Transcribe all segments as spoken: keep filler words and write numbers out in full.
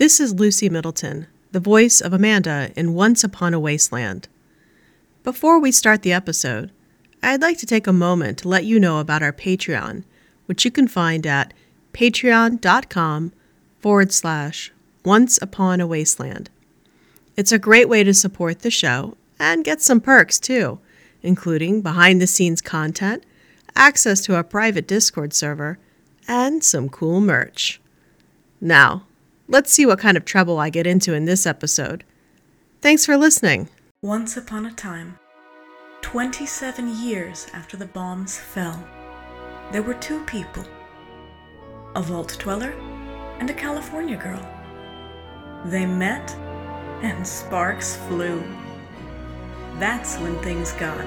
This is Lucy Middleton, the voice of Amanda in Once Upon a Wasteland. Before we start the episode, I'd like to take a moment to let you know about our Patreon, which you can find at patreon.com forward slash Once Upon a Wasteland. It's a great way to support the show and get some perks too, including behind-the-scenes content, access to our private Discord server, and some cool merch. Now, let's see what kind of trouble I get into in this episode. Thanks for listening. Once upon a time, twenty-seven years after the bombs fell, there were two people, a vault dweller and a California girl. They met and sparks flew. That's when things got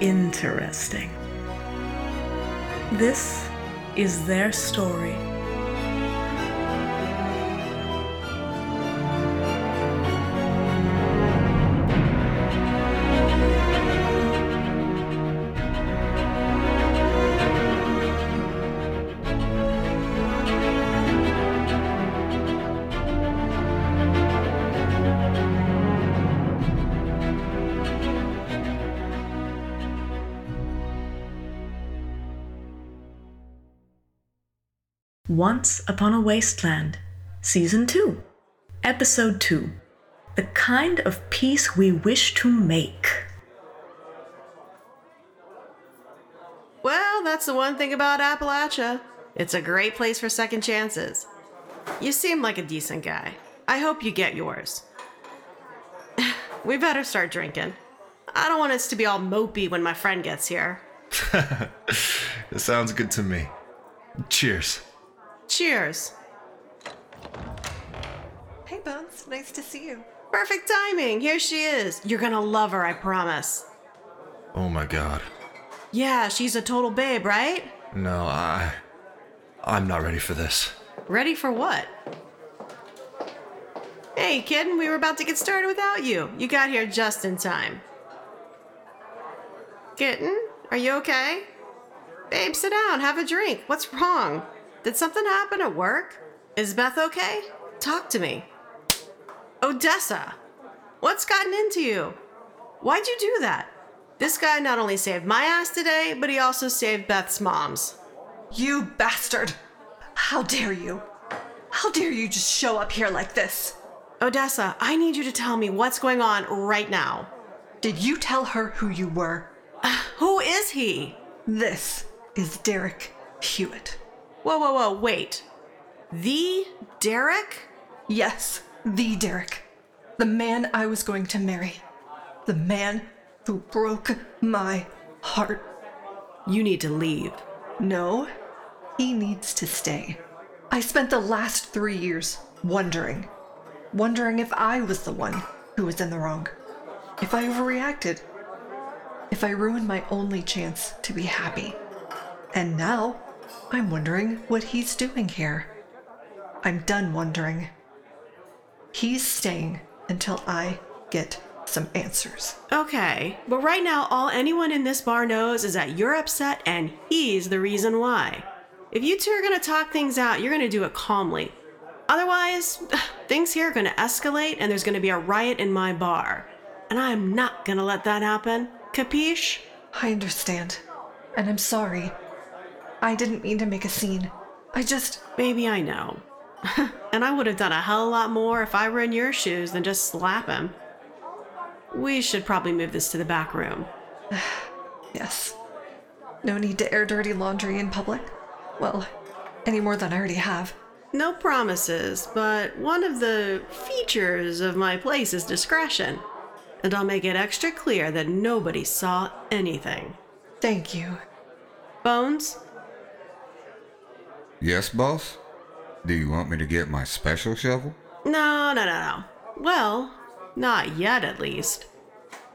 interesting. This is their story. Once Upon a Wasteland, Season two, Episode two, The Kind of Peace We Wish to Make. Well, that's the one thing about Appalachia. It's a great place for second chances. You seem like a decent guy. I hope you get yours. We better start drinking. I don't want us to be all mopey when my friend gets here. It sounds good to me. Cheers. Cheers. Hey, Bones. Nice to see you. Perfect timing. Here she is. You're gonna love her, I promise. Oh my god. Yeah, she's a total babe, right? No, I... I'm not ready for this. Ready for what? Hey, kid, we were about to get started without you. You got here just in time. Kitten, are you okay? Babe, sit down. Have a drink. What's wrong? Did something happen at work? Is Beth okay? Talk to me. Odessa, what's gotten into you? Why'd you do that? This guy not only saved my ass today, but he also saved Beth's mom's. You bastard! How dare you? How dare you just show up here like this? Odessa, I need you to tell me what's going on right now. Did you tell her who you were? Uh, who is he? This is Derek Hewitt. Whoa, whoa, whoa, wait. The Derek? Yes, the Derek. The man I was going to marry. The man who broke my heart. You need to leave. No, he needs to stay. I spent the last three years wondering. Wondering if I was the one who was in the wrong. If I overreacted. If I ruined my only chance to be happy. And now, I'm wondering what he's doing here. I'm done wondering. He's staying until I get some answers. Okay, but right now all anyone in this bar knows is that you're upset and he's the reason why. If you two are going to talk things out, you're going to do it calmly. Otherwise, things here are going to escalate and there's going to be a riot in my bar. And I'm not going to let that happen. Capiche? I understand. And I'm sorry. I didn't mean to make a scene. I just... Baby, I know. And I would have done a hell of a lot more if I were in your shoes than just slap him. We should probably move this to the back room. Yes. No need to air dirty laundry in public. Well, any more than I already have. No promises, but one of the features of my place is discretion. And I'll make it extra clear that nobody saw anything. Thank you. Bones? Yes, boss? Do you want me to get my special shovel? No, no, no, no. Well, not yet, at least.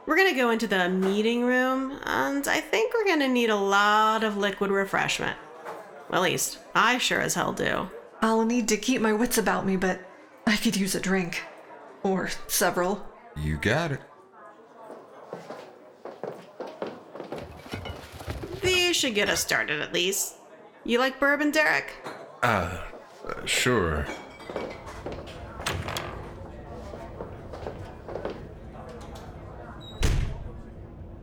We're gonna go into the meeting room, and I think we're gonna need a lot of liquid refreshment. At least, I sure as hell do. I'll need to keep my wits about me, but I could use a drink. Or several. You got it. These should get us started, at least. You like bourbon, Derek? Uh, uh, sure.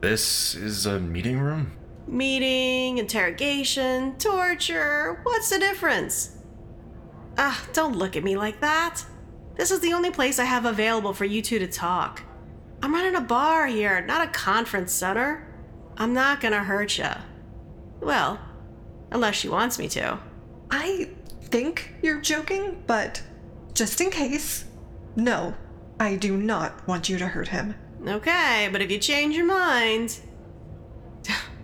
This is a meeting room? Meeting, interrogation, torture. What's the difference? Ah, don't look at me like that. This is the only place I have available for you two to talk. I'm running a bar here, not a conference center. I'm not gonna hurt you. Well, unless she wants me to. I think you're joking, but just in case, no, I do not want you to hurt him. Okay, but if you change your mind...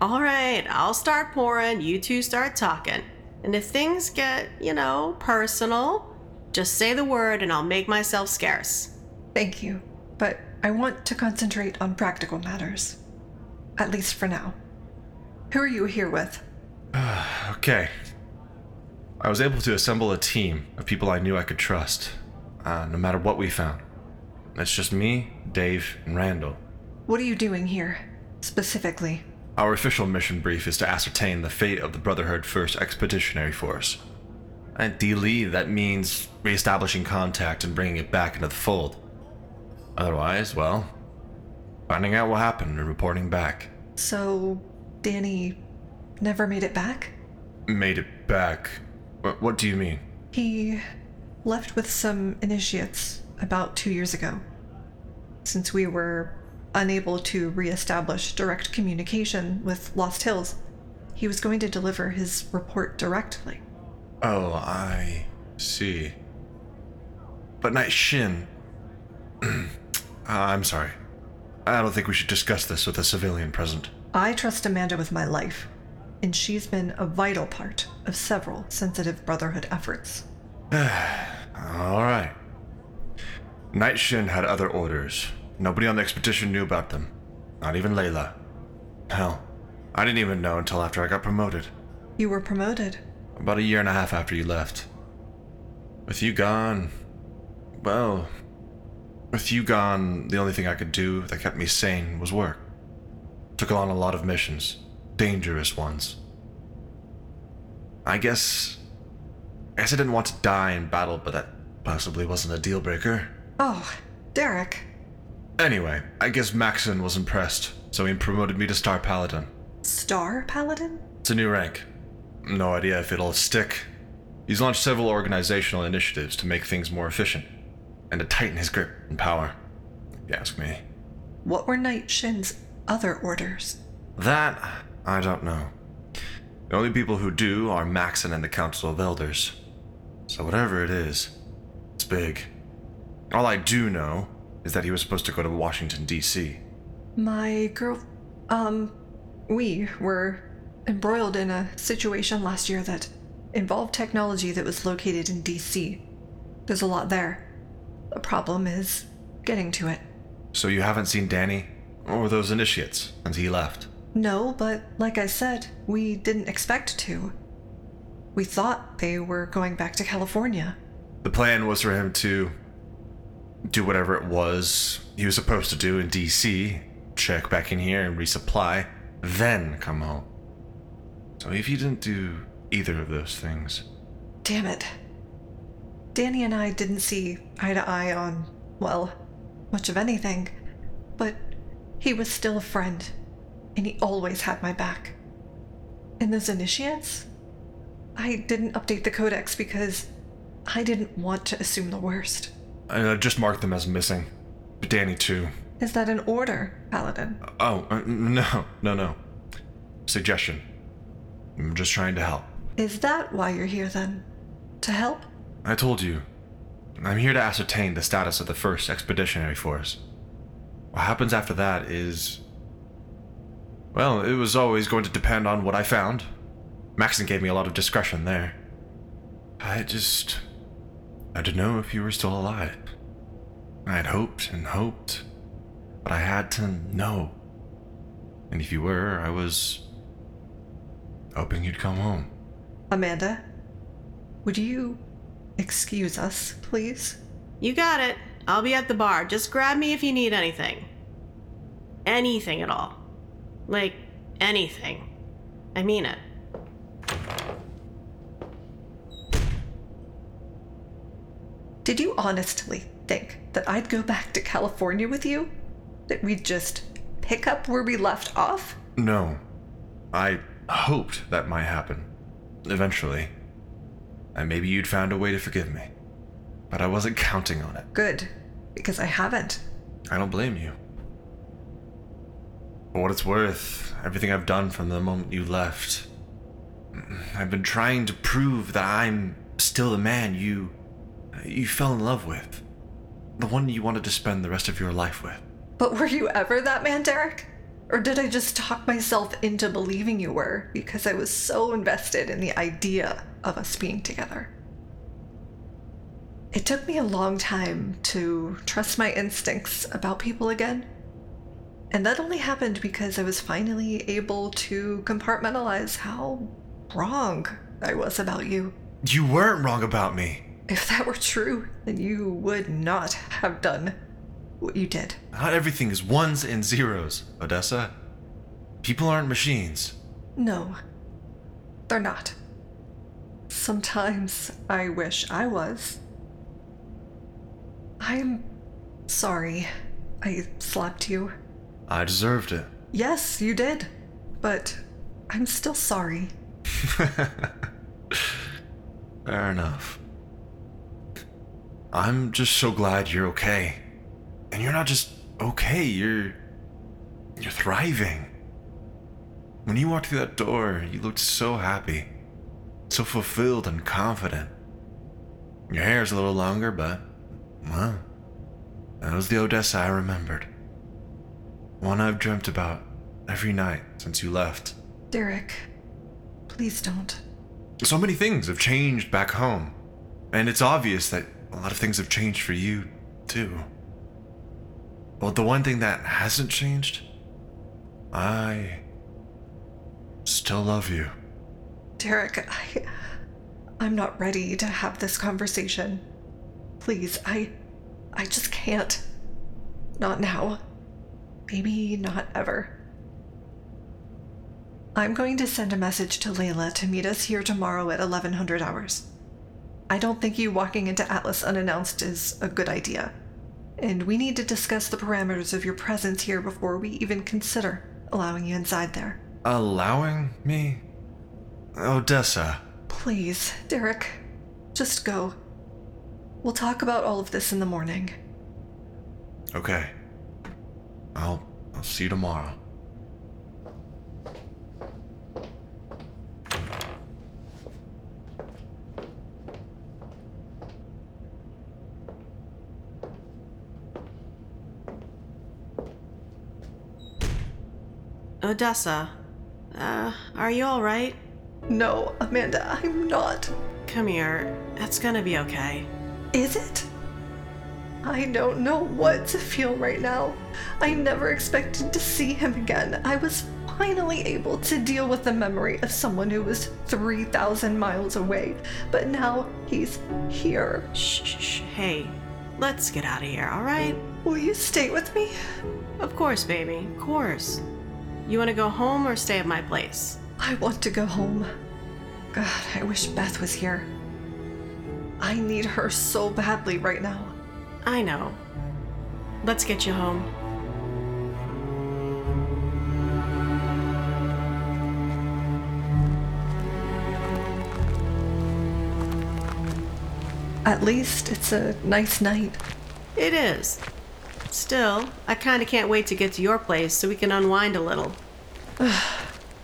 All right, I'll start pouring, you two start talking. And if things get, you know, personal, just say the word and I'll make myself scarce. Thank you, but I want to concentrate on practical matters. At least for now. Who are you here with? Okay. I was able to assemble a team of people I knew I could trust, uh, no matter what we found. It's just me, Dave, and Randall. What are you doing here, specifically? Our official mission brief is to ascertain the fate of the Brotherhood First Expeditionary Force. At D L E, that means reestablishing contact and bringing it back into the fold. Otherwise, well, finding out what happened and reporting back. So, Danny never made it back? Made it back? What do you mean? He left with some initiates about two years ago. Since we were unable to reestablish direct communication with Lost Hills, he was going to deliver his report directly. Oh, I see. But Knight Shin... uh, I'm sorry. I don't think we should discuss this with a civilian present. I trust Amanda with my life, and she's been a vital part of several sensitive Brotherhood efforts. All right. Knight Shin had other orders. Nobody on the expedition knew about them. Not even Layla. Hell, I didn't even know until after I got promoted. You were promoted? About a year and a half after you left. With you gone... Well... With you gone, the only thing I could do that kept me sane was work. Took on a lot of missions. Dangerous ones. I guess... I guess I didn't want to die in battle, but that possibly wasn't a deal-breaker. Oh, Derek. Anyway, I guess Maxson was impressed, so he promoted me to Star Paladin. Star Paladin? It's a new rank. No idea if it'll stick. He's launched several organizational initiatives to make things more efficient, and to tighten his grip and power, if you ask me. What were Knight Shin's other orders? That, I don't know. The only people who do are Maxson and the Council of Elders. So whatever it is, it's big. All I do know is that he was supposed to go to Washington, D C My girl... Um, we were embroiled in a situation last year that involved technology that was located in D C There's a lot there. The problem is getting to it. So you haven't seen Danny or those initiates since he left? No, but like I said, we didn't expect to. We thought they were going back to California. The plan was for him to... do whatever it was he was supposed to do in D C, check back in here and resupply, then come home. So if you didn't do either of those things... Damn it. Danny and I didn't see eye to eye on, well, much of anything, but he was still a friend, and he always had my back. And those initiates? I didn't update the Codex because I didn't want to assume the worst. I just marked them as missing. But Danny, too. Is that an order, Paladin? Oh, uh, no, no, no. Suggestion. I'm just trying to help. Is that why you're here, then? To help? I told you. I'm here to ascertain the status of the First Expeditionary Force. What happens after that is... Well, it was always going to depend on what I found. Maxson gave me a lot of discretion there. I just... I didn't know if you were still alive. I had hoped and hoped, but I had to know. And if you were, I was hoping you'd come home. Amanda, would you excuse us, please? You got it. I'll be at the bar. Just grab me if you need anything. Anything at all. Like, anything. I mean it. Did you honestly think that I'd go back to California with you? That we'd just pick up where we left off? No. I hoped that might happen. Eventually. And maybe you'd found a way to forgive me. But I wasn't counting on it. Good. Because I haven't. I don't blame you. For what it's worth, everything I've done from the moment you left, I've been trying to prove that I'm still the man you... you fell in love with. The one you wanted to spend the rest of your life with. But were you ever that man, Derek? Or did I just talk myself into believing you were because I was so invested in the idea of us being together? It took me a long time to trust my instincts about people again. And that only happened because I was finally able to compartmentalize how wrong I was about you. You weren't wrong about me. If that were true, then you would not have done what you did. Not everything is ones and zeros, Odessa. People aren't machines. No, they're not. Sometimes I wish I was. I'm sorry I slapped you. I deserved it. Yes, you did. But I'm still sorry. Fair enough. I'm just so glad you're okay. And you're not just okay, you're... you're thriving. When you walked through that door, you looked so happy. So fulfilled and confident. Your hair's a little longer, but... well... that was the Odessa I remembered. One I've dreamt about every night since you left. Derek, please don't. So many things have changed back home. And it's obvious that a lot of things have changed for you, too. But the one thing that hasn't changed, I still love you. Derek, I, I'm not ready to have this conversation. Please, I, I just can't. Not now. Maybe not ever. I'm going to send a message to Layla to meet us here tomorrow at eleven hundred hours. I don't think you walking into Atlas unannounced is a good idea, and we need to discuss the parameters of your presence here before we even consider allowing you inside there. Allowing me? Odessa. Please, Derek, just go. We'll talk about all of this in the morning. Okay. I'll, I'll see you tomorrow. Odessa, uh, are you all right? No, Amanda, I'm not. Come here. It's gonna be okay. Is it? I don't know what to feel right now. I never expected to see him again. I was finally able to deal with the memory of someone who was three thousand miles away, but now he's here. Shh, shh, shh. Hey, let's get out of here, all right? Will you stay with me? Of course, baby. Of course. You want to go home or stay at my place? I want to go home. God, I wish Beth was here. I need her so badly right now. I know. Let's get you home. At least it's a nice night. It is. Still, I kind of can't wait to get to your place so we can unwind a little.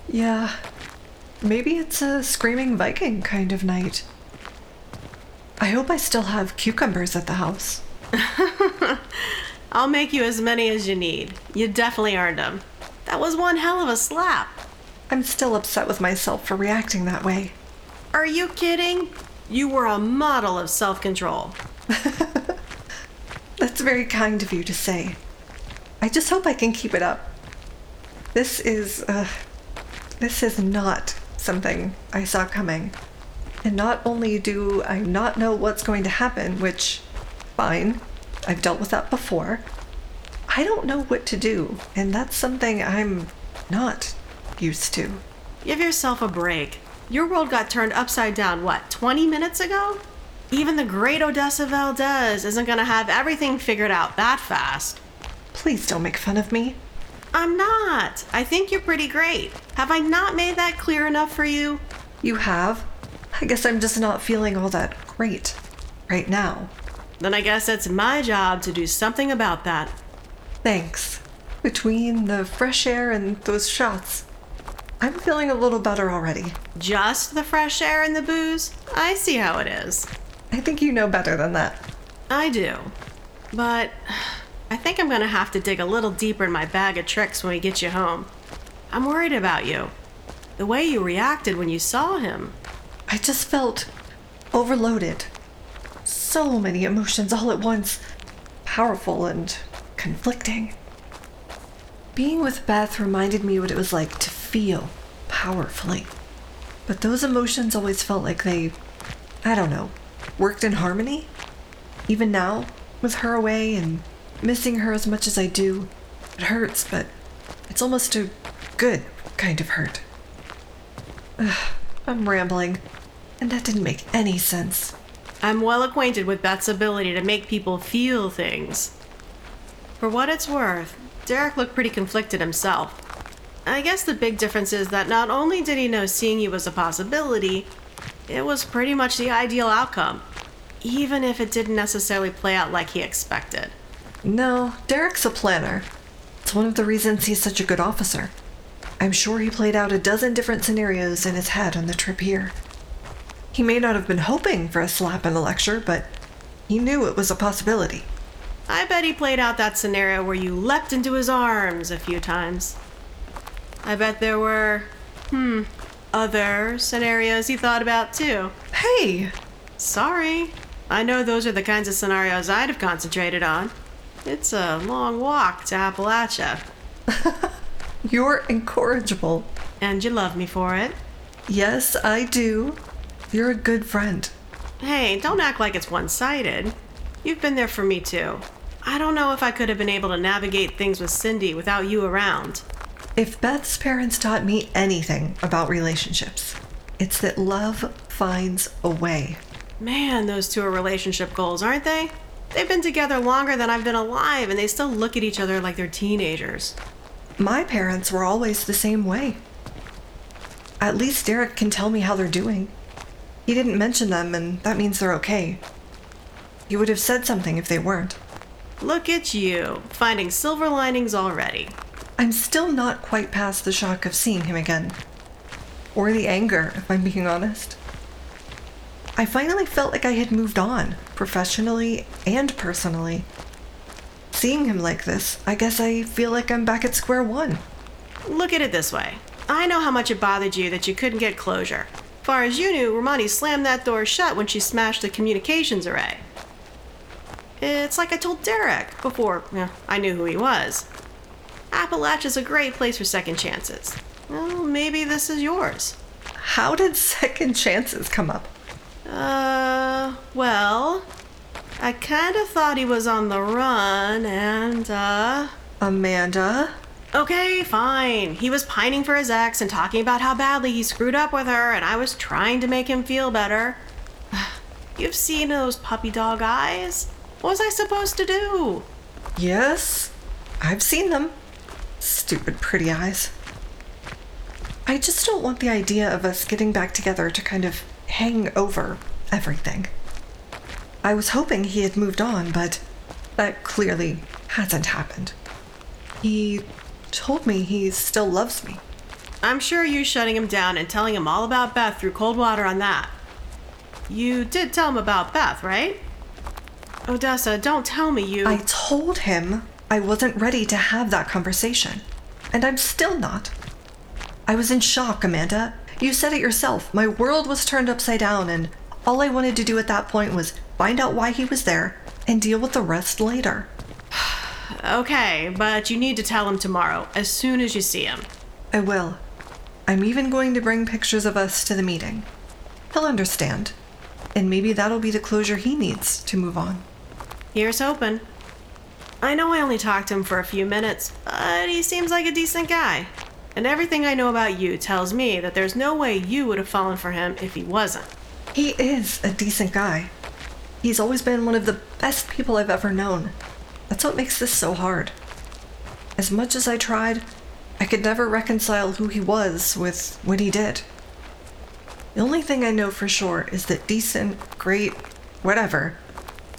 Yeah. Maybe it's a Screaming Viking kind of night. I hope I still have cucumbers at the house. I'll make you as many as you need. You definitely earned them. That was one hell of a slap. I'm still upset with myself for reacting that way. Are you kidding? You were a model of self-control. That's very kind of you to say. I just hope I can keep it up. This is, uh, this is not something I saw coming. And not only do I not know what's going to happen, which, fine, I've dealt with that before, I don't know what to do, and that's something I'm not used to. Give yourself a break. Your world got turned upside down, what, twenty minutes ago? Even the great Odessa Valdez isn't going to have everything figured out that fast. Please don't make fun of me. I'm not. I think you're pretty great. Have I not made that clear enough for you? You have. I guess I'm just not feeling all that great right now. Then I guess it's my job to do something about that. Thanks. Between the fresh air and those shots, I'm feeling a little better already. Just the fresh air and the booze? I see how it is. I think you know better than that. I do. But I think I'm going to have to dig a little deeper in my bag of tricks when we get you home. I'm worried about you. The way you reacted when you saw him. I just felt overloaded. So many emotions all at once. Powerful and conflicting. Being with Beth reminded me what it was like to feel powerfully. But those emotions always felt like they, I don't know, worked in harmony. Even now, with her away and missing her as much as I do, it hurts, but it's almost a good kind of hurt. Ugh, I'm rambling, and that didn't make any sense. I'm well acquainted with Beth's ability to make people feel things. For what it's worth, Derek looked pretty conflicted himself. I guess the big difference is that not only did he know seeing you was a possibility, it was pretty much the ideal outcome, even if it didn't necessarily play out like he expected. No, Derek's a planner. It's one of the reasons he's such a good officer. I'm sure he played out a dozen different scenarios in his head on the trip here. He may not have been hoping for a slap in a lecture, but he knew it was a possibility. I bet he played out that scenario where you leapt into his arms a few times. I bet there were, hmm, other scenarios he thought about too. Hey! Sorry. I know those are the kinds of scenarios I'd have concentrated on. It's a long walk to Appalachia. You're incorrigible. And you love me for it. Yes, I do. You're a good friend. Hey, don't act like it's one-sided. You've been there for me, too. I don't know if I could have been able to navigate things with Cindy without you around. If Beth's parents taught me anything about relationships, it's that love finds a way. Man, those two are relationship goals, aren't they? They've been together longer than I've been alive, and they still look at each other like they're teenagers. My parents were always the same way. At least Derek can tell me how they're doing. He didn't mention them, and that means they're okay. He would have said something if they weren't. Look at you, finding silver linings already. I'm still not quite past the shock of seeing him again. Or the anger, if I'm being honest. I finally felt like I had moved on, professionally and personally. Seeing him like this, I guess I feel like I'm back at square one. Look at it this way. I know how much it bothered you that you couldn't get closure. Far as you knew, Ramani slammed that door shut when she smashed the communications array. It's like I told Derek before yeah, I knew who he was. Appalachia's a great place for second chances. Well, maybe this is yours. How did second chances come up? Uh, well, I kind of thought he was on the run, and, uh... Amanda? Okay, fine. He was pining for his ex and talking about how badly he screwed up with her, and I was trying to make him feel better. You've seen those puppy dog eyes? What was I supposed to do? Yes, I've seen them. Stupid pretty eyes. I just don't want the idea of us getting back together to kind of hang over everything. I was hoping he had moved on, but that clearly hasn't happened. He told me he still loves me. I'm sure you shutting him down and telling him all about Beth threw cold water on that. You did tell him about Beth, right? Odessa, don't tell me you... I told him I wasn't ready to have that conversation, and I'm still not. I was in shock, Amanda. You said it yourself. My world was turned upside down, and all I wanted to do at that point was find out why he was there and deal with the rest later. Okay, but you need to tell him tomorrow, as soon as you see him. I will. I'm even going to bring pictures of us to the meeting. He'll understand. And maybe that'll be the closure he needs to move on. Here's hoping. I know I only talked to him for a few minutes, but he seems like a decent guy. And everything I know about you tells me that there's no way you would have fallen for him if he wasn't. He is a decent guy. He's always been one of the best people I've ever known. That's what makes this so hard. As much as I tried, I could never reconcile who he was with what he did. The only thing I know for sure is that decent, great, whatever,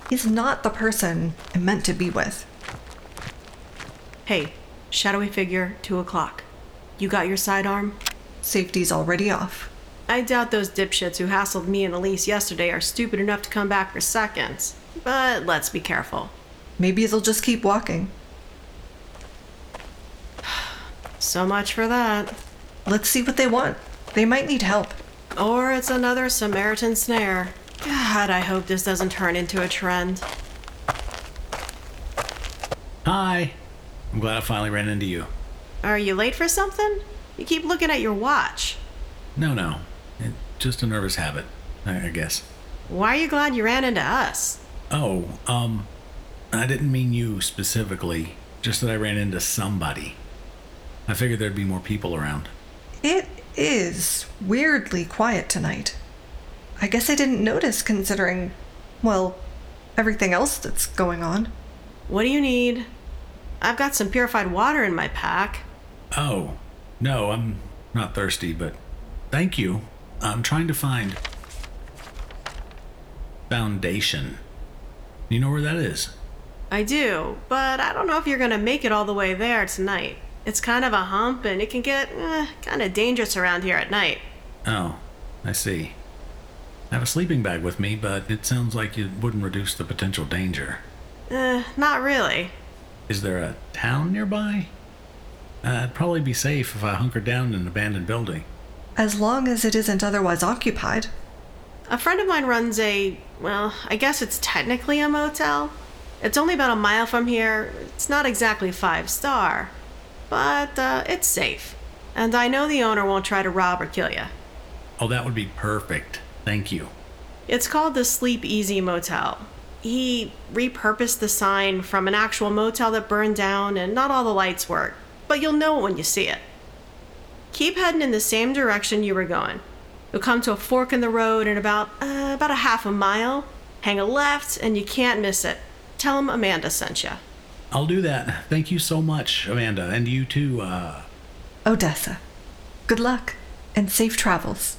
he's not the person I'm meant to be with. Hey, shadowy figure, two o'clock. You got your sidearm? Safety's already off. I doubt those dipshits who hassled me and Elise yesterday are stupid enough to come back for seconds, but let's be careful. Maybe they'll just keep walking. So much for that. Let's see what they want. They might need help. Or it's another Samaritan snare. God, I hope this doesn't turn into a trend. Hi. I'm glad I finally ran into you. Are you late for something? You keep looking at your watch. No, no. It's just a nervous habit, I guess. Why are you glad you ran into us? Oh, um, I didn't mean you specifically. Just that I ran into somebody. I figured there'd be more people around. It is weirdly quiet tonight. I guess I didn't notice considering, well, everything else that's going on. What do you need? I've got some purified water in my pack. Oh, no, I'm not thirsty, but thank you. I'm trying to find Foundation. You know where that is? I do, but I don't know if you're going to make it all the way there tonight. It's kind of a hump, and it can get eh, kind of dangerous around here at night. Oh, I see. I have a sleeping bag with me, but it sounds like it wouldn't reduce the potential danger. Eh, not really. Is there a town nearby? Uh, I'd probably be safe if I hunkered down in an abandoned building. As long as it isn't otherwise occupied. A friend of mine runs a, well, I guess it's technically a motel. It's only about a mile from here. It's not exactly five-star. But uh, it's safe. And I know the owner won't try to rob or kill you. Oh, that would be perfect. Thank you. It's called the Sleep Easy Motel. He repurposed the sign from an actual motel that burned down and not all the lights work. But you'll know it when you see it. Keep heading in the same direction you were going. You'll come to a fork in the road in about, uh, about a half a mile. Hang a left and you can't miss it. Tell him Amanda sent you. I'll do that. Thank you so much, Amanda, and you too, uh... Odessa. Good luck, and safe travels.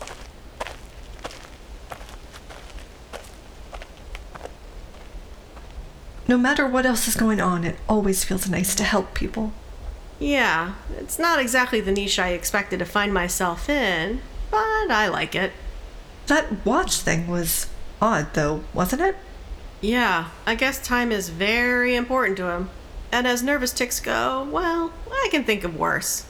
No matter what else is going on, it always feels nice to help people. Yeah, it's not exactly the niche I expected to find myself in, but I like it. That watch thing was odd, though, wasn't it? Yeah, I guess time is very important to him. And as nervous tics go, well, I can think of worse.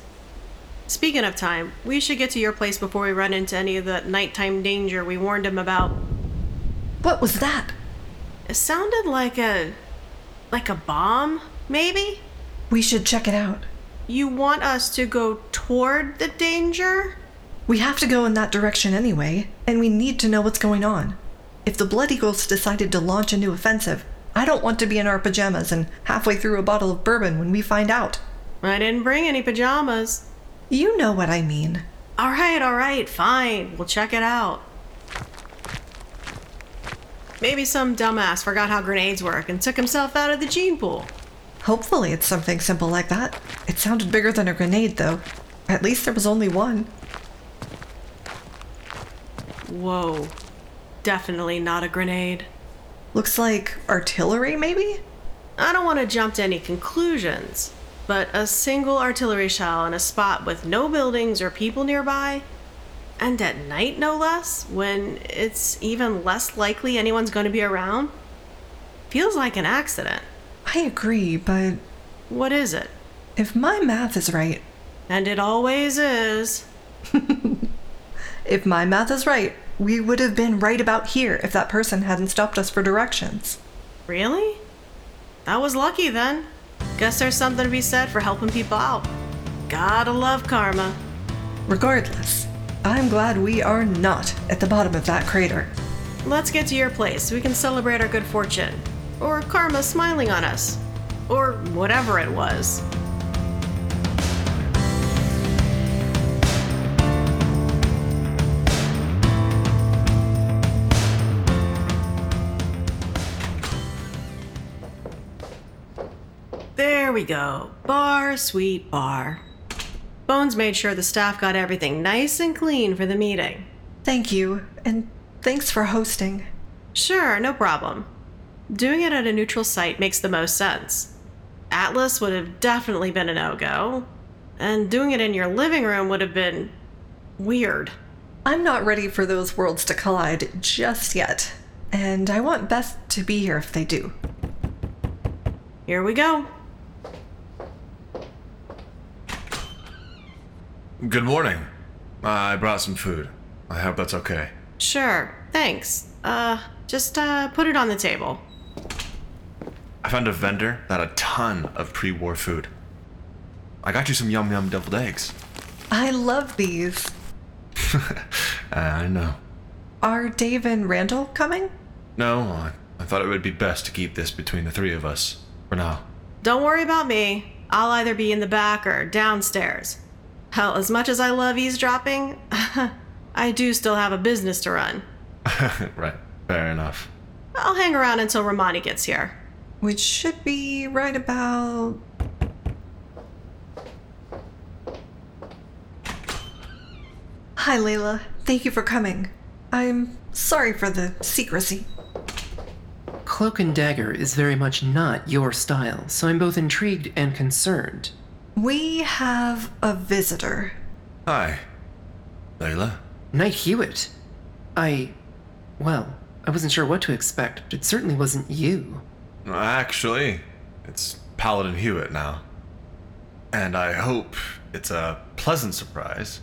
Speaking of time, we should get to your place before we run into any of that nighttime danger we warned him about. What was that? It sounded like a... like a bomb, maybe? We should check it out. You want us to go toward the danger? We have to go in that direction anyway, and we need to know what's going on. If the Blood Eagles decided to launch a new offensive, I don't want to be in our pajamas and halfway through a bottle of bourbon when we find out. I didn't bring any pajamas. You know what I mean. All right, all right, fine. We'll check it out. Maybe some dumbass forgot how grenades work and took himself out of the gene pool. Hopefully it's something simple like that. It sounded bigger than a grenade, though. At least there was only one. Whoa. Definitely not a grenade. Looks like artillery, maybe? I don't want to jump to any conclusions, but a single artillery shell in a spot with no buildings or people nearby, and at night no less, when it's even less likely anyone's going to be around, feels like an accident. I agree, but... What is it? If my math is right... And it always is. If my math is right... We would have been right about here if that person hadn't stopped us for directions. Really? I was lucky then. Guess there's something to be said for helping people out. Gotta love karma. Regardless, I'm glad we are not at the bottom of that crater. Let's get to your place so we can celebrate our good fortune. Or karma smiling on us. Or whatever it was. There we go. Bar, sweet bar. Bones made sure the staff got everything nice and clean for the meeting. Thank you, and thanks for hosting. Sure, no problem. Doing it at a neutral site makes the most sense. Atlas would have definitely been a no-go, and doing it in your living room would have been weird. I'm not ready for those worlds to collide just yet, and I want Beth to be here if they do. Here we go. Good morning. Uh, I brought some food. I hope that's okay. Sure, thanks. Uh, just, uh, put it on the table. I found a vendor that had a ton of pre-war food. I got you some yum-yum deviled eggs. I love these. I know. Are Dave and Randall coming? No, I, I thought it would be best to keep this between the three of us, for now. Don't worry about me. I'll either be in the back or downstairs. Hell, as much as I love eavesdropping, I do still have a business to run. Right. Fair enough. I'll hang around until Ramani gets here. Which should be right about... Hi, Layla. Thank you for coming. I'm sorry for the secrecy. Cloak and dagger is very much not your style, so I'm both intrigued and concerned. We have a visitor. Hi, Layla. Knight Hewitt. I... Well, I wasn't sure what to expect, but it certainly wasn't you. Actually, it's Paladin Hewitt now. And I hope it's a pleasant surprise.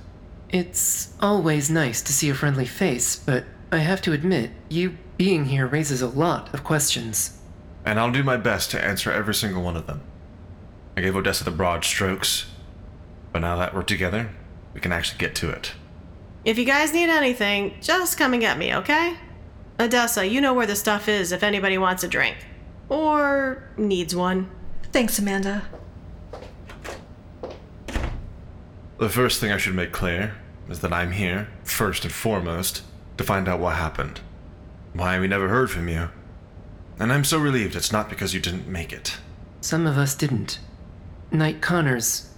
It's always nice to see a friendly face, but I have to admit, you being here raises a lot of questions. And I'll do my best to answer every single one of them. I gave Odessa the broad strokes, but now that we're together, we can actually get to it. If you guys need anything, just come and get me, okay? Odessa, you know where the stuff is if anybody wants a drink. Or needs one. Thanks, Amanda. The first thing I should make clear is that I'm here, first and foremost, to find out what happened. Why we never heard from you. And I'm so relieved it's not because you didn't make it. Some of us didn't. Knight Connors,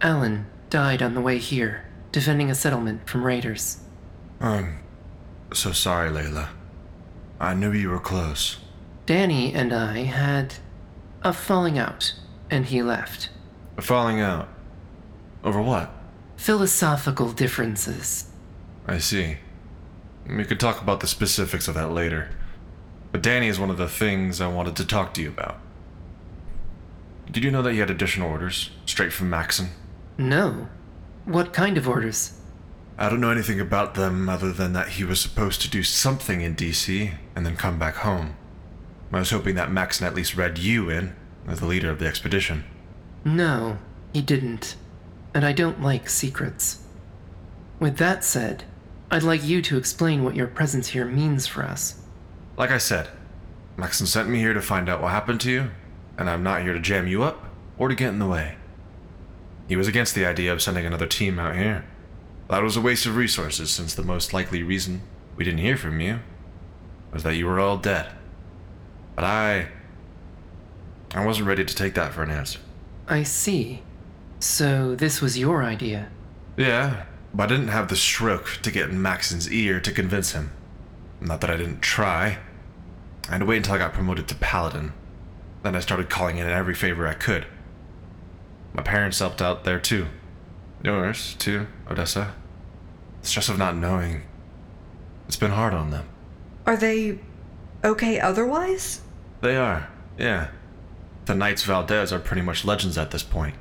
Alan, died on the way here, defending a settlement from raiders. I'm so sorry, Layla. I knew you were close. Danny and I had a falling out, and he left. A falling out? Over what? Philosophical differences. I see. We could talk about the specifics of that later. But Danny is one of the things I wanted to talk to you about. Did you know that you had additional orders, straight from Maxson? No. What kind of orders? I don't know anything about them other than that he was supposed to do something in D C and then come back home. I was hoping that Maxson at least read you in as the leader of the expedition. No, he didn't. And I don't like secrets. With that said, I'd like you to explain what your presence here means for us. Like I said, Maxson sent me here to find out what happened to you, and I'm not here to jam you up or to get in the way. He was against the idea of sending another team out here. That was a waste of resources, since the most likely reason we didn't hear from you was that you were all dead. But I... I wasn't ready to take that for an answer. I see. So this was your idea? Yeah, but I didn't have the stroke to get in Maxson's ear to convince him. Not that I didn't try. I had to wait until I got promoted to Paladin. Then I started calling in every favor I could. My parents helped out there, too. Yours, too, Odessa. The stress of not knowing. It's been hard on them. Are they okay otherwise? They are, yeah. The Knights Valdez are pretty much legends at this point.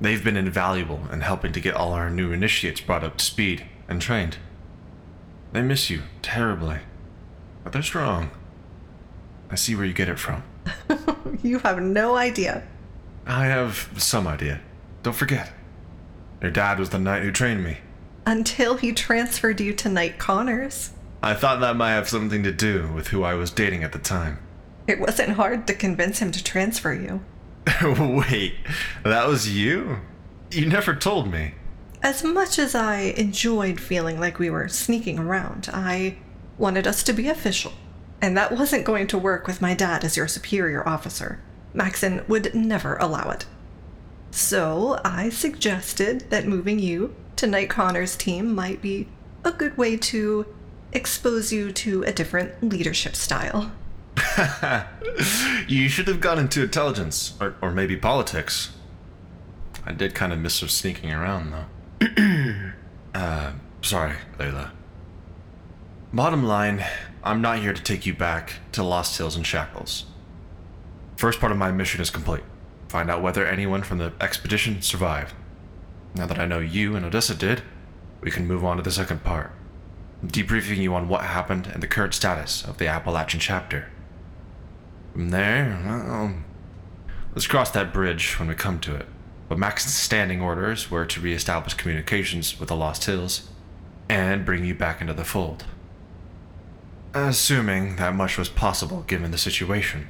They've been invaluable in helping to get all our new initiates brought up to speed and trained. They miss you terribly, but they're strong. I see where you get it from. You have no idea. I have some idea. Don't forget, your dad was the knight who trained me. Until he transferred you to Knight Connors. I thought that might have something to do with who I was dating at the time. It wasn't hard to convince him to transfer you. Wait, that was you? You never told me. As much as I enjoyed feeling like we were sneaking around, I wanted us to be official. and that wasn't going to work with my dad as your superior officer. Maxson would never allow it. So I suggested that moving you to Knight Connor's team might be a good way to expose you to a different leadership style. You should have gone into intelligence, or, or maybe politics. I did kind of miss her sneaking around, though. uh, sorry, Layla. Bottom line, I'm not here to take you back to Lost Hills and Shackles. First part of my mission is complete. Find out whether anyone from the expedition survived. Now that I know you and Odessa did, we can move on to the second part. I'm debriefing you on what happened and the current status of the Appalachian chapter. From there, well, let's cross that bridge when we come to it. But Max's standing orders were to reestablish communications with the Lost Hills and bring you back into the fold. Assuming that much was possible given the situation.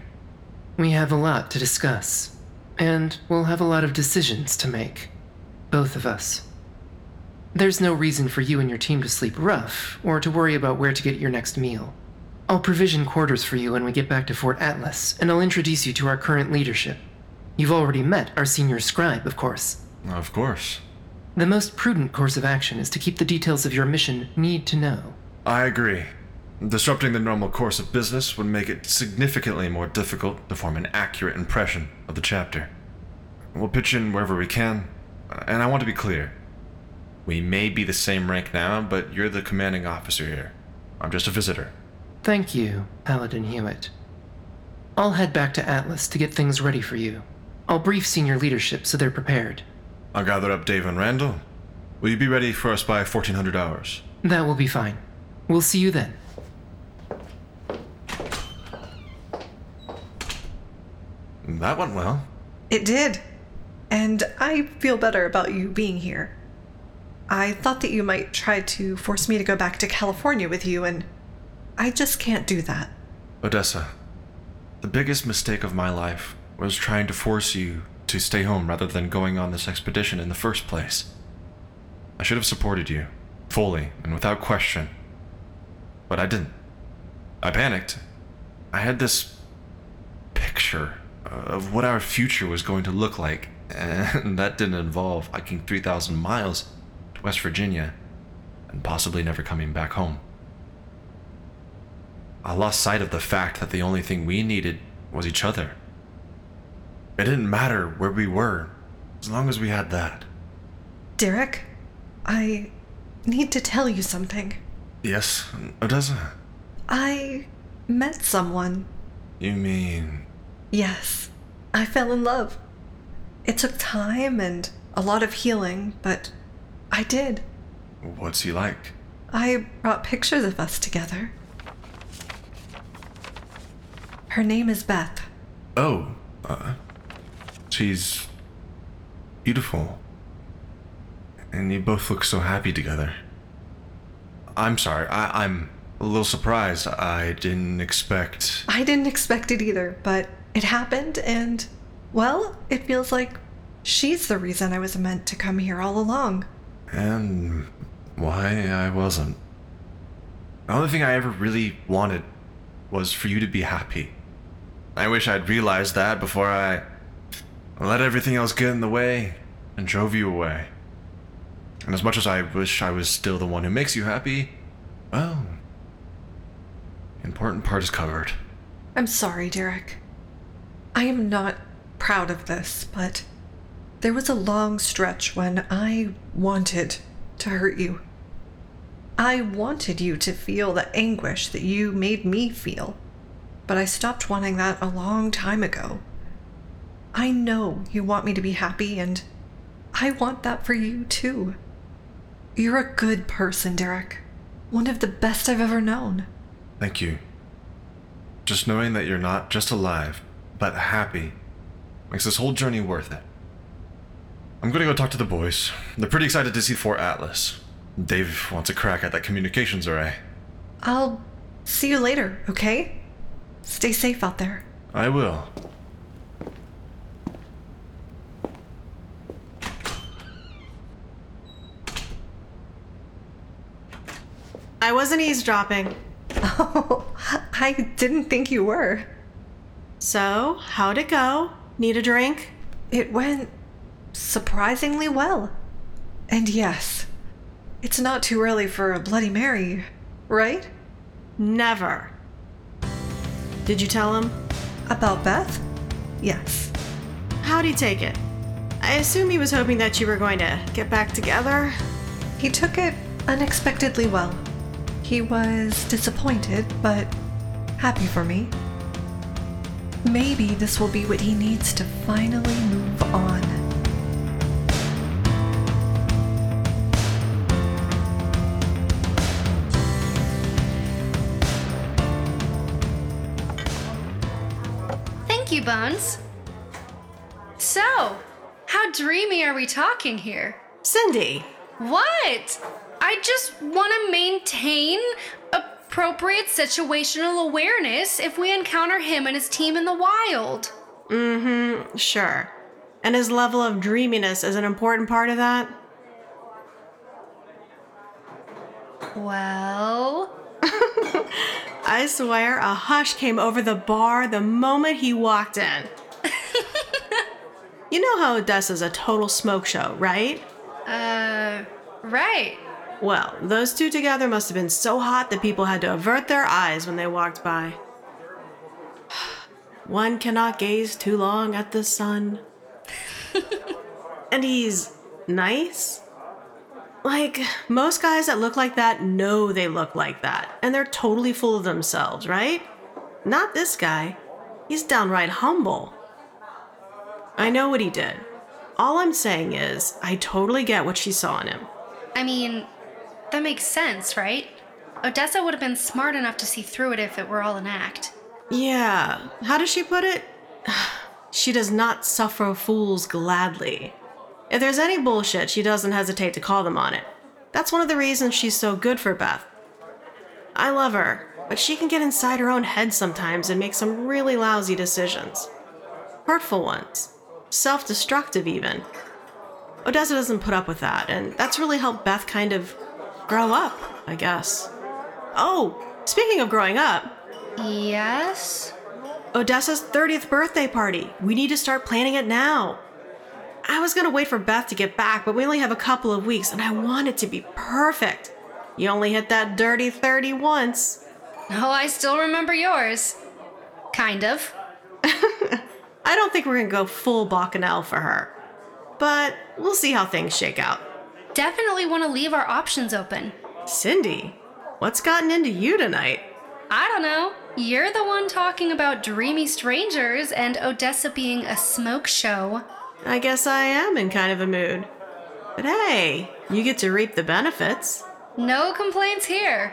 We have a lot to discuss, and we'll have a lot of decisions to make. Both of us. There's no reason for you and your team to sleep rough or to worry about where to get your next meal. I'll provision quarters for you when we get back to Fort Atlas, and I'll introduce you to our current leadership. You've already met our senior scribe, of course. Of course. The most prudent course of action is to keep the details of your mission need to know. I agree. Disrupting the normal course of business would make it significantly more difficult to form an accurate impression of the chapter. We'll pitch in wherever we can, and I want to be clear. We may be the same rank now, but you're the commanding officer here. I'm just a visitor. Thank you, Paladin Hewitt. I'll head back to Atlas to get things ready for you. I'll brief senior leadership so they're prepared. I'll gather up Dave and Randall. Will you be ready for us by fourteen hundred hours? That will be fine. We'll see you then. That went well. It did. And I feel better about you being here. I thought that you might try to force me to go back to California with you, and I just can't do that. Odessa, the biggest mistake of my life was trying to force you to stay home rather than going on this expedition in the first place. I should have supported you, fully and without question. But I didn't. I panicked. I had this picture of what our future was going to look like, and that didn't involve hiking three thousand miles to West Virginia and possibly never coming back home. I lost sight of the fact that the only thing we needed was each other. It didn't matter where we were, as long as we had that. Derek, I need to tell you something. Yes, Odessa? I met someone. You mean... Yes, I fell in love. It took time and a lot of healing, but I did. What's he like? I brought pictures of us together. Her name is Beth. Oh, uh, she's beautiful. And you both look so happy together. I'm sorry, I- I'm a little surprised. I didn't expect... I didn't expect it either, but... It happened, and, well, it feels like she's the reason I was meant to come here all along. And why I wasn't. The only thing I ever really wanted was for you to be happy. I wish I'd realized that before I let everything else get in the way and drove you away. And as much as I wish I was still the one who makes you happy, well, the important part is covered. I'm sorry, Derek. I am not proud of this, but there was a long stretch when I wanted to hurt you. I wanted you to feel the anguish that you made me feel, but I stopped wanting that a long time ago. I know you want me to be happy, and I want that for you, too. You're a good person, Derek. One of the best I've ever known. Thank you. Just knowing that you're not just alive, but happy, makes this whole journey worth it. I'm gonna go talk to the boys. They're pretty excited to see Fort Atlas. Dave wants a crack at that communications array. I'll see you later, okay? Stay safe out there. I will. I wasn't eavesdropping. Oh, I didn't think you were. So, how'd it go? Need a drink? It went surprisingly well. And yes, it's not too early for a Bloody Mary, right? Never. Did you tell him? About Beth? Yes. How'd he take it? I assume he was hoping that you were going to get back together. He took it unexpectedly well. He was disappointed, but happy for me. Maybe this will be what he needs to finally move on. Thank you, Bones. So, how dreamy are we talking here? Cindy! What? I just want to maintain appropriate situational awareness if we encounter him and his team in the wild. Mm-hmm, sure. And his level of dreaminess is an important part of that? Well... I swear a hush came over the bar the moment he walked in. You know how Odessa's a total smoke show, right? Uh, right. Well, those two together must have been so hot that people had to avert their eyes when they walked by. One cannot gaze too long at the sun. And he's nice? Like, most guys that look like that know they look like that, and they're totally full of themselves, right? Not this guy. He's downright humble. I know what he did. All I'm saying is, I totally get what she saw in him. I mean, that makes sense, right? Odessa would have been smart enough to see through it if it were all an act. Yeah. How does she put it? She does not suffer fools gladly. If there's any bullshit, she doesn't hesitate to call them on it. That's one of the reasons she's so good for Beth. I love her, but she can get inside her own head sometimes and make some really lousy decisions. Hurtful ones. Self-destructive, even. Odessa doesn't put up with that, and that's really helped Beth kind of grow up, I guess. Oh, speaking of growing up... Yes? Odessa's thirtieth birthday party. We need to start planning it now. I was going to wait for Beth to get back, but we only have a couple of weeks, and I want it to be perfect. You only hit that dirty thirty once. Oh, I still remember yours. Kind of. I don't think we're going to go full Bacchanal for her. But we'll see how things shake out. Definitely want to leave our options open. Cindy, what's gotten into you tonight? I don't know. You're the one talking about dreamy strangers and Odessa being a smoke show. I guess I am in kind of a mood. But hey, you get to reap the benefits. No complaints here.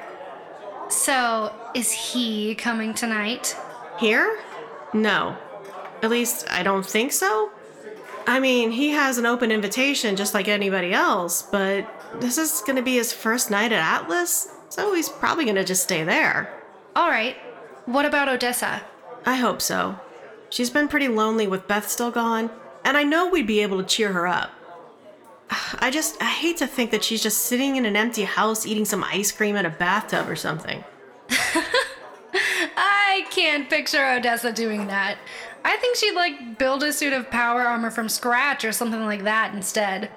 So, is he coming tonight? Here? No. At least, I don't think so. I mean, he has an open invitation just like anybody else, but this is going to be his first night at Atlas, so he's probably going to just stay there. All right. What about Odessa? I hope so. She's been pretty lonely with Beth still gone, and I know we'd be able to cheer her up. I just I hate to think that she's just sitting in an empty house eating some ice cream in a bathtub or something. I can't picture Odessa doing that. I think she'd, like, build a suit of power armor from scratch or something like that instead.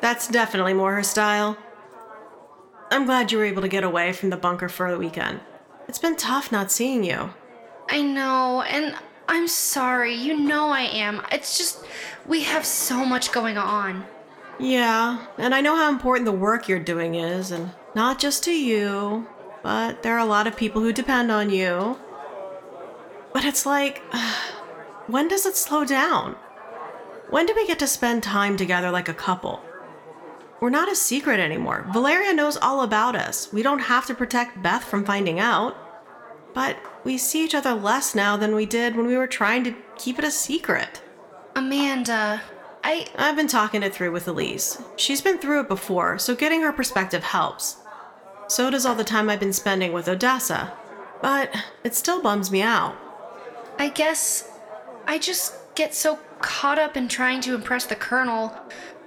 That's definitely more her style. I'm glad you were able to get away from the bunker for the weekend. It's been tough not seeing you. I know, and I'm sorry. You know I am. It's just, we have so much going on. Yeah, and I know how important the work you're doing is, and not just to you, but there are a lot of people who depend on you. But it's like... When does it slow down? When do we get to spend time together like a couple? We're not a secret anymore. Valeria knows all about us. We don't have to protect Beth from finding out. But we see each other less now than we did when we were trying to keep it a secret. Amanda, I... I've been talking it through with Elise. She's been through it before, so getting her perspective helps. So does all the time I've been spending with Odessa. But it still bums me out. I guess... I just get so caught up in trying to impress the Colonel,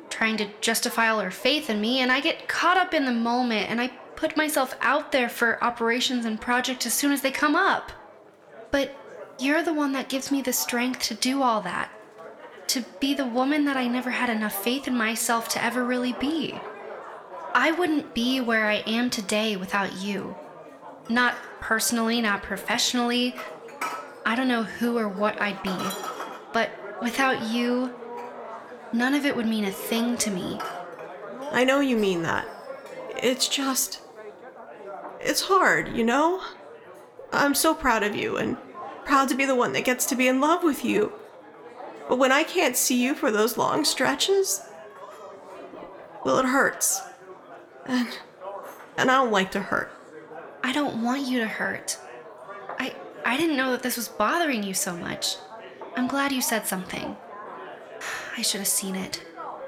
trying to justify all her faith in me, and I get caught up in the moment, and I put myself out there for operations and projects as soon as they come up. But you're the one that gives me the strength to do all that, to be the woman that I never had enough faith in myself to ever really be. I wouldn't be where I am today without you. Not personally, not professionally. I don't know who or what I'd be. But without you, none of it would mean a thing to me. I know you mean that. It's just... it's hard, you know? I'm so proud of you, and proud to be the one that gets to be in love with you. But when I can't see you for those long stretches, well, it hurts. And, and I don't like to hurt. I don't want you to hurt. I, I didn't know that this was bothering you so much. I'm glad you said something. I should have seen it.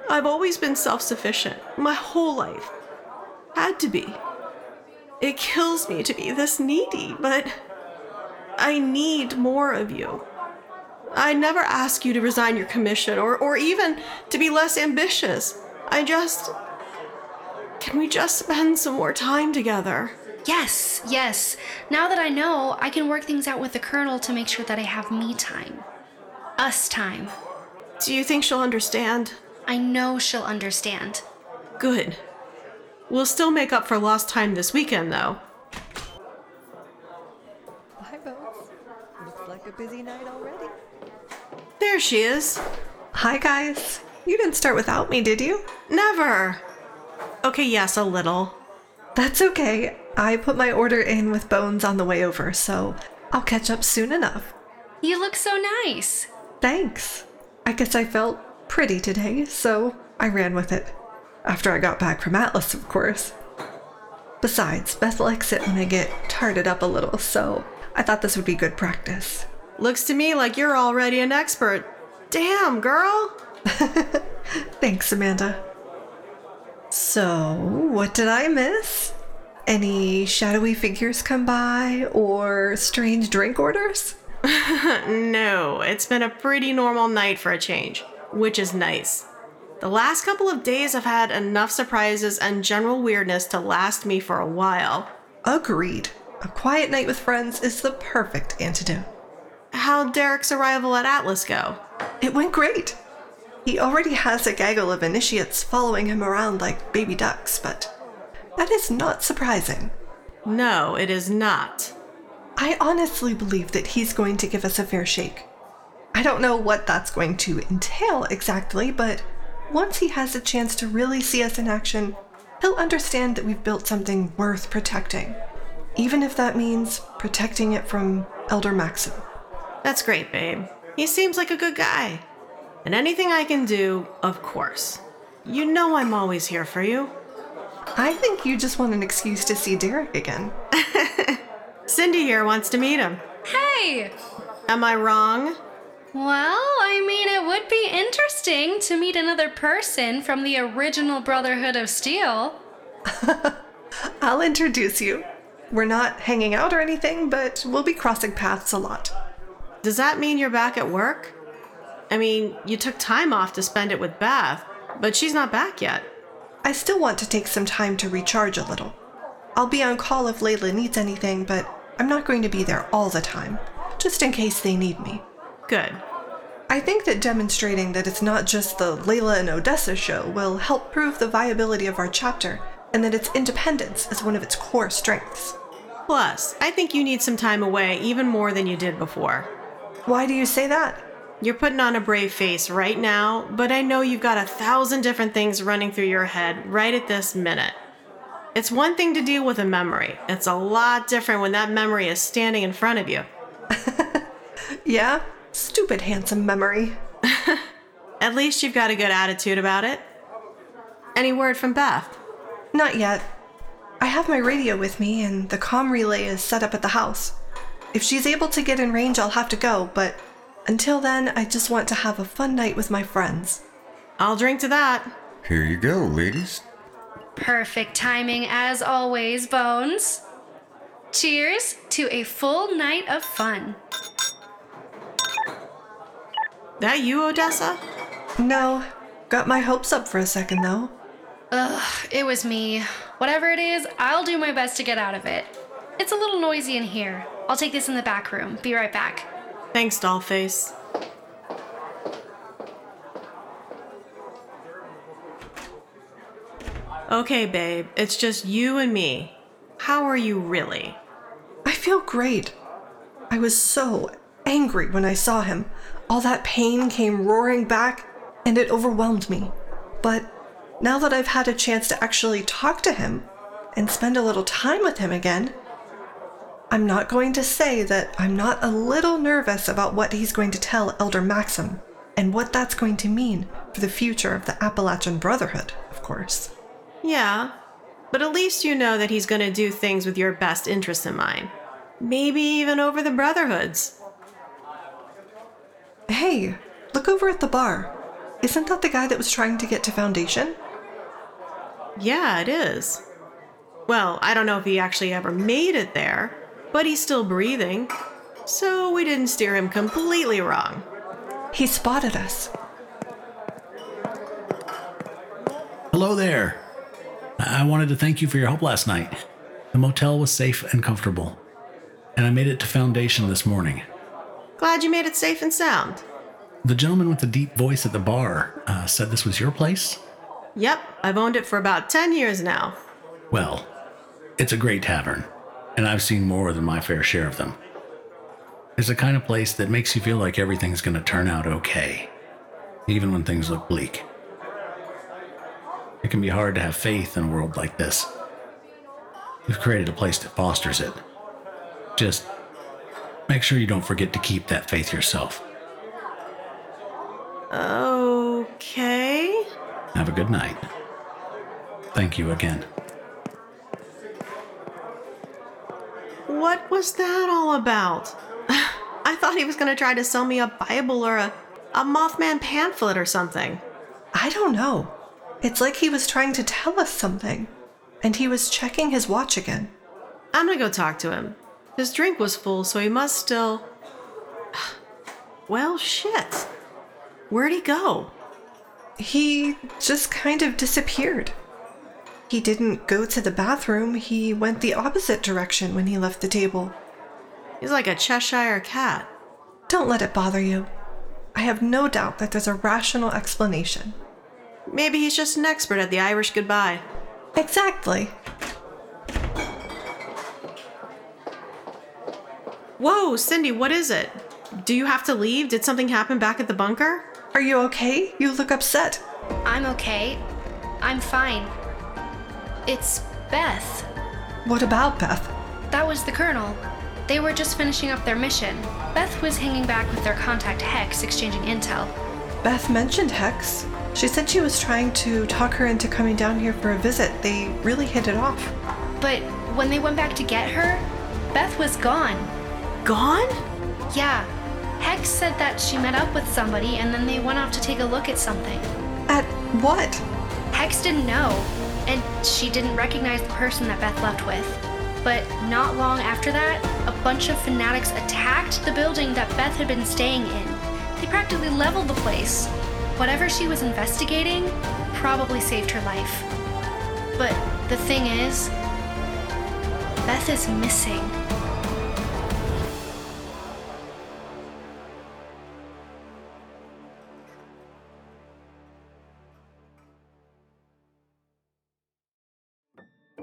I've always been self-sufficient, my whole life. Had to be. It kills me to be this needy, but I need more of you. I never ask you to resign your commission or, or even to be less ambitious. I just... can we just spend some more time together? Yes, yes. Now that I know, I can work things out with the Colonel to make sure that I have me time. Us time. Do you think she'll understand? I know she'll understand. Good. We'll still make up for lost time this weekend, though. Hi, folks. Looks like a busy night already. There she is. Hi, guys. You didn't start without me, did you? Never. Okay, yes, a little. That's okay. I put my order in with Bones on the way over, so I'll catch up soon enough. You look so nice. Thanks. I guess I felt pretty today, so I ran with it. After I got back from Atlas, of course. Besides, Beth likes it when I get tarted up a little, so I thought this would be good practice. Looks to me like you're already an expert. Damn, girl! Thanks, Amanda. So, what did I miss? Any shadowy figures come by, or strange drink orders? No, it's been a pretty normal night for a change, which is nice. The last couple of days I've had enough surprises and general weirdness to last me for a while. Agreed. A quiet night with friends is the perfect antidote. How'd Derek's arrival at Atlas go? It went great. He already has a gaggle of initiates following him around like baby ducks, but that is not surprising. No, it is not. I honestly believe that he's going to give us a fair shake. I don't know what that's going to entail exactly, but... once he has a chance to really see us in action, he'll understand that we've built something worth protecting, even if that means protecting it from Elder Maxson. That's great, babe. He seems like a good guy. And anything I can do, of course. You know I'm always here for you. I think you just want an excuse to see Derek again. Cindy here wants to meet him. Hey! Am I wrong? Well, I mean, it would be interesting to meet another person from the original Brotherhood of Steel. I'll introduce you. We're not hanging out or anything, but we'll be crossing paths a lot. Does that mean you're back at work? I mean, you took time off to spend it with Beth, but she's not back yet. I still want to take some time to recharge a little. I'll be on call if Layla needs anything, but I'm not going to be there all the time, just in case they need me. Good. I think that demonstrating that it's not just the Layla and Odessa show will help prove the viability of our chapter, and that its independence is one of its core strengths. Plus, I think you need some time away even more than you did before. Why do you say that? You're putting on a brave face right now, but I know you've got a thousand different things running through your head right at this minute. It's one thing to deal with a memory. It's a lot different when that memory is standing in front of you. Yeah? Stupid handsome memory. At least you've got a good attitude about it. Any word from Beth? Not yet. I have my radio with me, and the comm relay is set up at the house. If she's able to get in range, I'll have to go, but until then, I just want to have a fun night with my friends. I'll drink to that. Here you go, ladies. Perfect timing as always, Bones. Cheers to a full night of fun. That you, Odessa? No. Got my hopes up for a second, though. Ugh, it was me. Whatever it is, I'll do my best to get out of it. It's a little noisy in here. I'll take this in the back room. Be right back. Thanks, Dollface. Okay, babe, it's just you and me. How are you really? I feel great. I was so angry when I saw him. All that pain came roaring back, and it overwhelmed me. But now that I've had a chance to actually talk to him and spend a little time with him again, I'm not going to say that I'm not a little nervous about what he's going to tell Elder Maxson and what that's going to mean for the future of the Appalachian Brotherhood, of course. Yeah, but at least you know that he's going to do things with your best interests in mind. Maybe even over the Brotherhood's. Hey, look over at the bar. Isn't that the guy that was trying to get to Foundation? Yeah, it is. Well, I don't know if he actually ever made it there, but he's still breathing, so we didn't steer him completely wrong. He spotted us. Hello there. I wanted to thank you for your help last night. The motel was safe and comfortable, and I made it to Foundation this morning. Glad you made it safe and sound. The gentleman with the deep voice at the bar uh, said this was your place? Yep, I've owned it for about ten years now. Well, it's a great tavern, and I've seen more than my fair share of them. It's the kind of place that makes you feel like everything's going to turn out okay, even when things look bleak. It can be hard to have faith in a world like this. You've created a place that fosters it. Just make sure you don't forget to keep that faith yourself. Okay. Have a good night. Thank you again. What was that all about? I thought he was going to try to sell me a Bible or a, a Mothman pamphlet or something. I don't know. It's like he was trying to tell us something, and he was checking his watch again. I'm gonna go talk to him. His drink was full, so he must still... Well, shit. Where'd he go? He just kind of disappeared. He didn't go to the bathroom. He went the opposite direction when he left the table. He's like a Cheshire cat. Don't let it bother you. I have no doubt that there's a rational explanation. Maybe he's just an expert at the Irish goodbye. Exactly. Whoa, Cindy, what is it? Do you have to leave? Did something happen back at the bunker? Are you okay? You look upset. I'm okay. I'm fine. It's Beth. What about Beth? That was the Colonel. They were just finishing up their mission. Beth was hanging back with their contact Hex, exchanging intel. Beth mentioned Hex. She said she was trying to talk her into coming down here for a visit. They really hit it off. But when they went back to get her, Beth was gone. Gone? Yeah. Hex said that she met up with somebody and then they went off to take a look at something. At what? Hex didn't know, and she didn't recognize the person that Beth left with. But not long after that, a bunch of fanatics attacked the building that Beth had been staying in. They practically leveled the place. Whatever she was investigating probably saved her life. But the thing is, Beth is missing.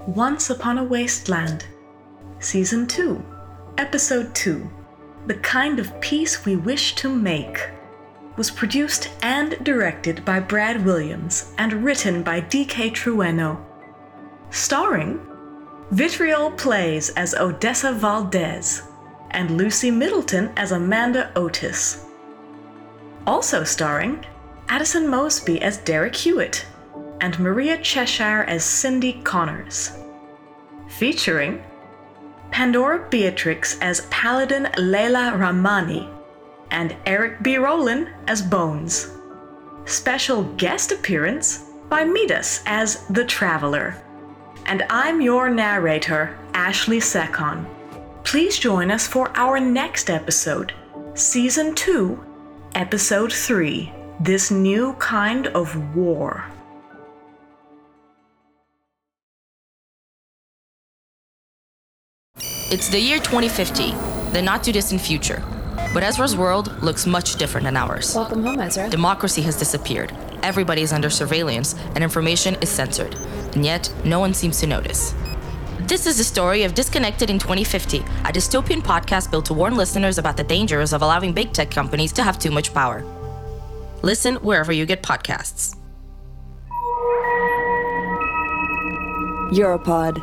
Once Upon a Wasteland, Season two, Episode two, The Kind of Peace We Wish to Make, was produced and directed by Brad Williams and written by D K Trueno. Starring Vitriol Plays as Odessa Valdez and Lucy Middleton as Amanda Otis. Also starring Addison Mosby as Derek Hewitt and Maria Cheshire as Cindy Connors. Featuring Pandora Beatrix as Paladin Layla Ramani and Eric B. Rowland as Bones. Special guest appearance by Midas as The Traveler. And I'm your narrator, Ashley Sekon. Please join us for our next episode, Season two, Episode three, This New Kind of War. It's the year twenty fifty. the not-too-distant future. But Ezra's world looks much different than ours. Welcome home, Ezra. Democracy has disappeared. Everybody is under surveillance, and information is censored. And yet, no one seems to notice. This is the story of Disconnected in twenty fifty, a dystopian podcast built to warn listeners about the dangers of allowing big tech companies to have too much power. Listen wherever you get podcasts. Europod.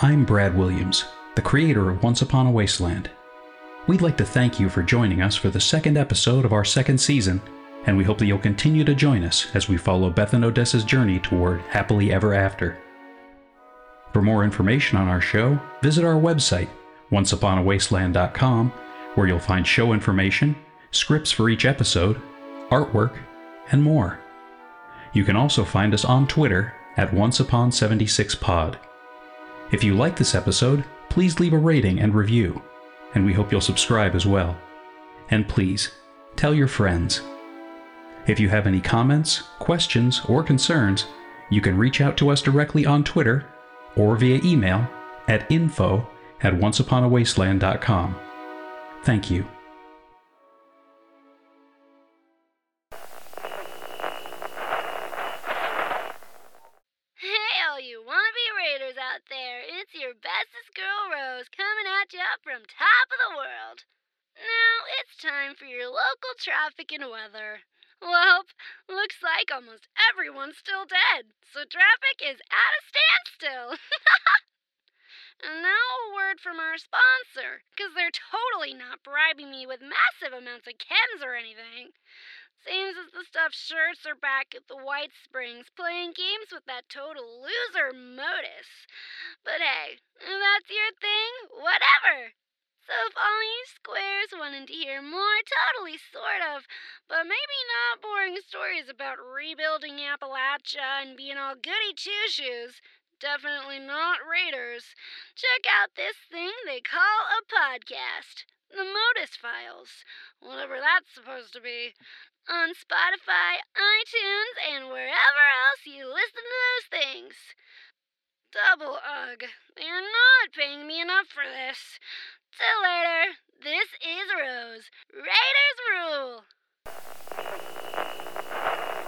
I'm Brad Williams, the creator of Once Upon a Wasteland. We'd like to thank you for joining us for the second episode of our second season, and we hope that you'll continue to join us as we follow Beth and Odessa's journey toward happily ever after. For more information on our show, visit our website, once upon a wasteland dot com, where you'll find show information, scripts for each episode, artwork, and more. You can also find us on Twitter at once upon seventy-six pod. If you like this episode, please leave a rating and review, and we hope you'll subscribe as well. And please, tell your friends. If you have any comments, questions, or concerns, you can reach out to us directly on Twitter or via email at info at once upon a wasteland dot com. Thank you. From top of the world. Now it's time for your local traffic and weather. Well, looks like almost everyone's still dead, so traffic is at a standstill. And now a word from our sponsor, because they're totally not bribing me with massive amounts of chems or anything. Seems as the stuffed shirts are back at the White Springs playing games with that total loser Modus. But hey, if that's your thing, whatever. So if all you squares wanted to hear more totally sort of, but maybe not boring stories about rebuilding Appalachia and being all goody two-shoes, definitely not raiders, check out this thing they call a podcast. The Modus Files, whatever that's supposed to be, on Spotify, iTunes, and wherever else you listen to those things. Double ugh, they're not paying me enough for this. Till later, this is Rose. Raiders rule!